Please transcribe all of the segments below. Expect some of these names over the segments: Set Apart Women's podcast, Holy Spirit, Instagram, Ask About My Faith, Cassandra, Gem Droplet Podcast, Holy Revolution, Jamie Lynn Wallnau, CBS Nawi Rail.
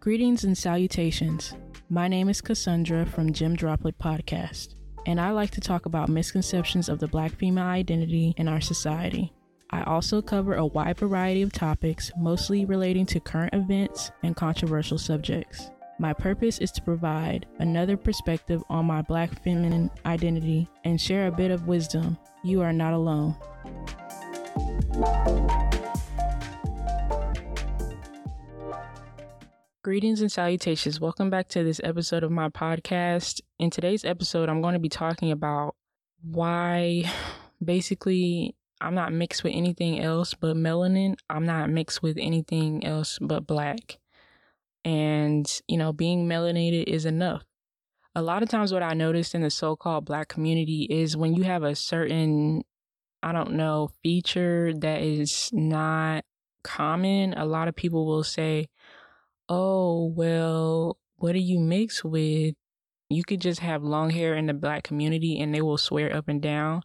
Greetings and salutations. My name is Cassandra from Gem Droplet Podcast, and I like to talk about misconceptions of the Black female identity in our society. I also cover a wide variety of topics, mostly relating to current events and controversial subjects. My purpose is to provide another perspective on my Black feminine identity and share a bit of wisdom. You are not alone. Greetings and salutations. Welcome back to this episode of my podcast. In today's episode, I'm going to be talking about why basically I'm not mixed with anything else but melanin. I'm not mixed with anything else but Black. And, you know, being melanated is enough. A lot of times what I noticed in the so-called Black community is when you have a certain, feature that is not common, a lot of people will say, oh, well, what are you mixed with? You could just have long hair in the Black community and they will swear up and down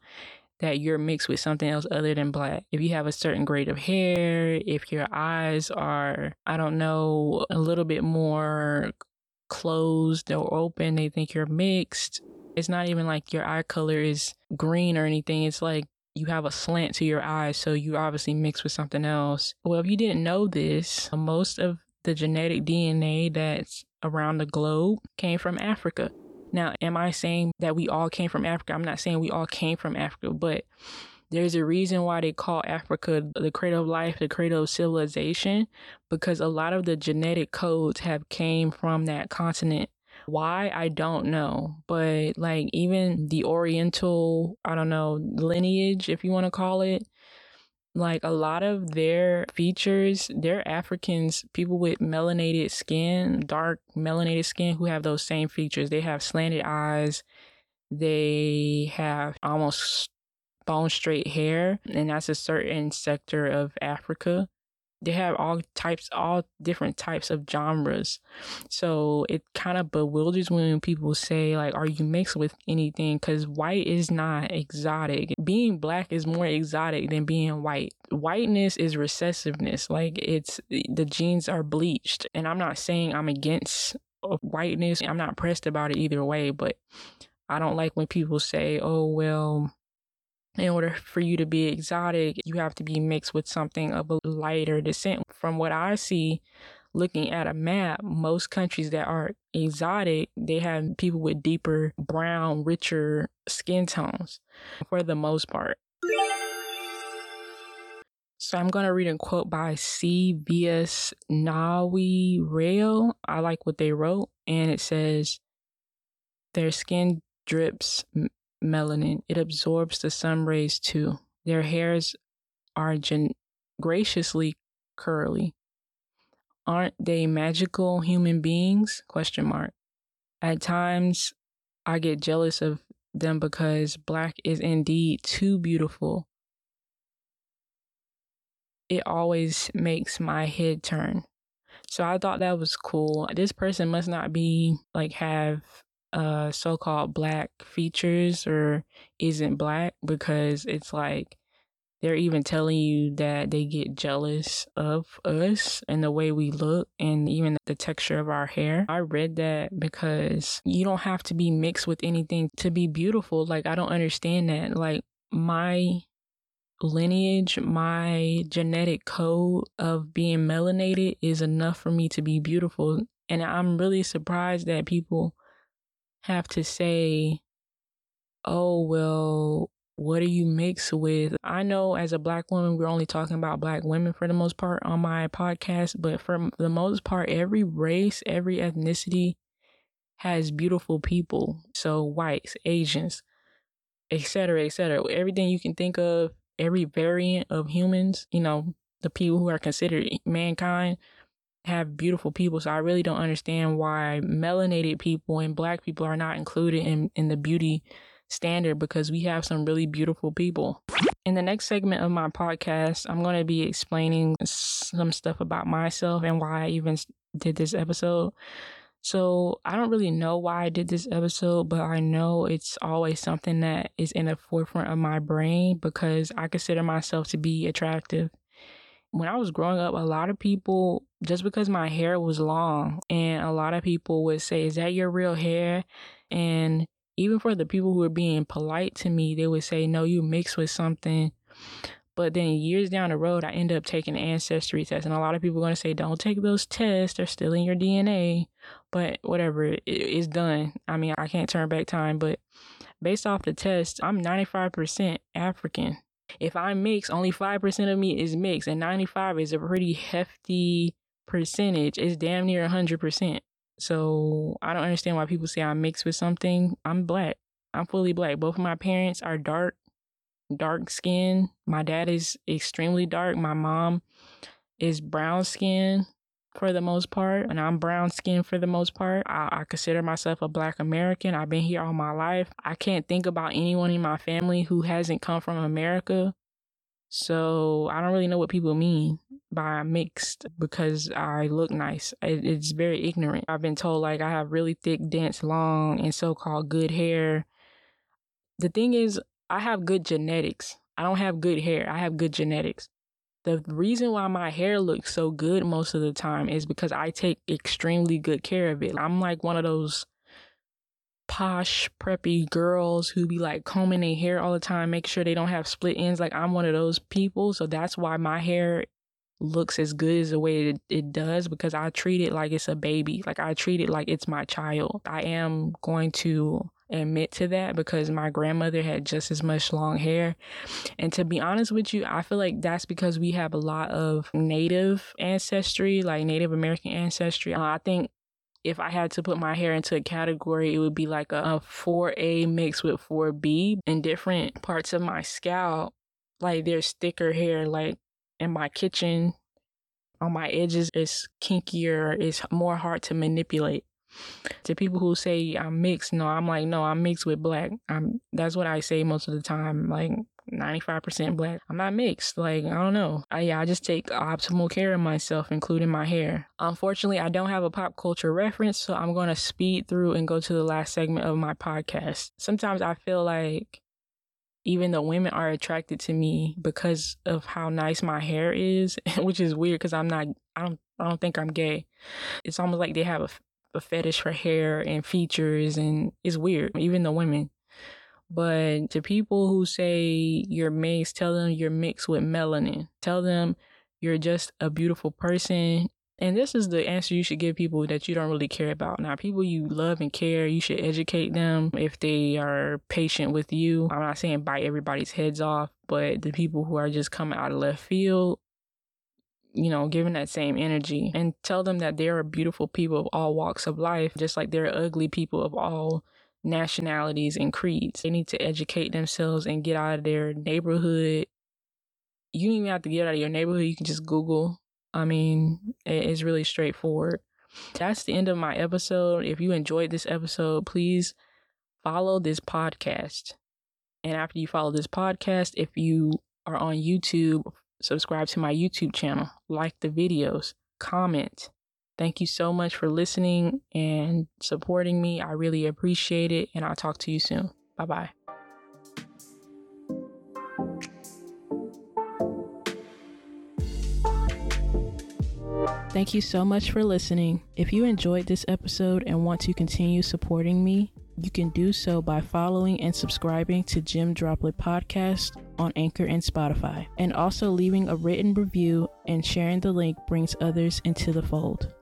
that you're mixed with something else other than Black. If you have a certain grade of hair, if your eyes are, a little bit more closed or open, they think you're mixed. It's not even like your eye color is green or anything. It's like you have a slant to your eyes, so you're obviously mixed with something else. Well, if you didn't know this, most of the genetic DNA that's around the globe came from Africa. Now, am I saying that we all came from Africa? I'm not saying we all came from Africa, but there's a reason why they call Africa the cradle of life, the cradle of civilization, because a lot of the genetic codes have came from that continent. Why? I don't know. But like even the Oriental, lineage, if you want to call it, like a lot of their features, they're Africans, people with melanated skin, dark melanated skin who have those same features. They have slanted eyes. They have almost bone straight hair. And that's a certain sector of Africa. They have all different types of genres. So it kind of bewilders when people say, like, are you mixed with anything? Because white is not exotic. Being Black is more exotic than being white. Whiteness is recessiveness. Like, it's the genes are bleached. And I'm not saying I'm against whiteness. I'm not pressed about it either way. But I don't like when people say, oh, well, in order for you to be exotic, you have to be mixed with something of a lighter descent. From what I see, looking at a map, most countries that are exotic, they have people with deeper, brown, richer skin tones for the most part. So I'm going to read a quote by CBS Nawi Rail. I like what they wrote. And it says, their skin drips melanin. It absorbs the sun rays too. Their hairs are graciously curly. Aren't they magical human beings? ? At times, I get jealous of them because Black is indeed too beautiful. It always makes my head turn. So I thought that was cool. This person must not be have so-called Black features or isn't Black, because it's like they're even telling you that they get jealous of us and the way we look and even the texture of our hair. I read that because you don't have to be mixed with anything to be beautiful. Like, I don't understand that. Like, my lineage, my genetic code of being melanated is enough for me to be beautiful. And I'm really surprised that people have to say, oh, well, what are you mixed with? I know as a Black woman, we're only talking about Black women for the most part on my podcast, but for the most part, every race, every ethnicity has beautiful people. So whites, Asians, etc., etc. Everything you can think of, every variant of humans, the people who are considered mankind, have beautiful people. So I really don't understand why melanated people and Black people are not included in the beauty standard, because we have some really beautiful people. In the next segment of my podcast, I'm going to be explaining some stuff about myself and why I even did this episode. So I don't really know why I did this episode, but I know it's always something that is in the forefront of my brain because I consider myself to be attractive. when I was growing up, a lot of people, just because my hair was long, and a lot of people would say, is that your real hair? And even for the people who were being polite to me, they would say, no, you mixed with something. But then years down the road, I ended up taking ancestry tests. And a lot of people are going to say, don't take those tests. They're still in your DNA. But whatever, it's done. I mean, I can't turn back time. But based off the test, I'm 95% African. If I mix, only 5% of me is mixed. And 95 is a pretty hefty percentage. It's damn near 100%. So I don't understand why people say I'm mixed with something. I'm black. I'm fully black. Both of my parents are dark skin. My dad is extremely dark. My mom is brown skin for the most part, and I'm brown skin for the most part. I consider myself a Black American. I've been here all my life. I can't think about anyone in my family who hasn't come from America. So I don't really know what people mean by mixed because I look nice. It's very ignorant. I've been told like I have really thick, dense, long, and so-called good hair. The thing is, I have good genetics. I don't have good hair. I have good genetics. The reason why my hair looks so good most of the time is because I take extremely good care of it. I'm like one of those posh, preppy girls who be like combing their hair all the time, make sure they don't have split ends. Like I'm one of those people. So that's why my hair looks as good as the way it does, because I treat it like it's a baby. Like I treat it like it's my child. I am going to admit to that because my grandmother had just as much long hair. And to be honest with you, I feel like that's because we have a lot of Native ancestry, like Native American ancestry. I think if I had to put my hair into a category, it would be like a 4A mixed with 4B. In different parts of my scalp, like there's thicker hair, like in my kitchen, on my edges, it's kinkier, it's more hard to manipulate. To people who say I'm mixed, no, I'm like, no, I'm mixed with black. That's what I say most of the time, like 95% black. I'm not mixed. Like, I don't know. I just take optimal care of myself, including my hair. Unfortunately, I don't have a pop culture reference, so I'm going to speed through and go to the last segment of my podcast. Sometimes I feel like even though women are attracted to me because of how nice my hair is, which is weird because I don't think I'm gay. It's almost like they have a fetish for hair and features, and it's weird, even the women. But to people who say you're mixed, tell them you're mixed with melanin. Tell them you're just a beautiful person. And this is the answer you should give people that you don't really care about. Now, people you love and care, you should educate them if they are patient with you. I'm not saying bite everybody's heads off, but the people who are just coming out of left field, you know, giving that same energy, and tell them that there are beautiful people of all walks of life, just like there are ugly people of all nationalities and creeds. They need to educate themselves and get out of their neighborhood. You don't even have to get out of your neighborhood. You can just Google. I mean, it's really straightforward. That's the end of my episode. If you enjoyed this episode, please follow this podcast. And after you follow this podcast, if you are on YouTube, subscribe to my YouTube channel, like the videos, comment. Thank you so much for listening and supporting me. I really appreciate it, and I'll talk to you soon. Bye-bye. Thank you so much for listening. If you enjoyed this episode and want to continue supporting me, you can do so by following and subscribing to Gem Droplet Podcast on Anchor and Spotify. And also leaving a written review and sharing the link brings others into the fold.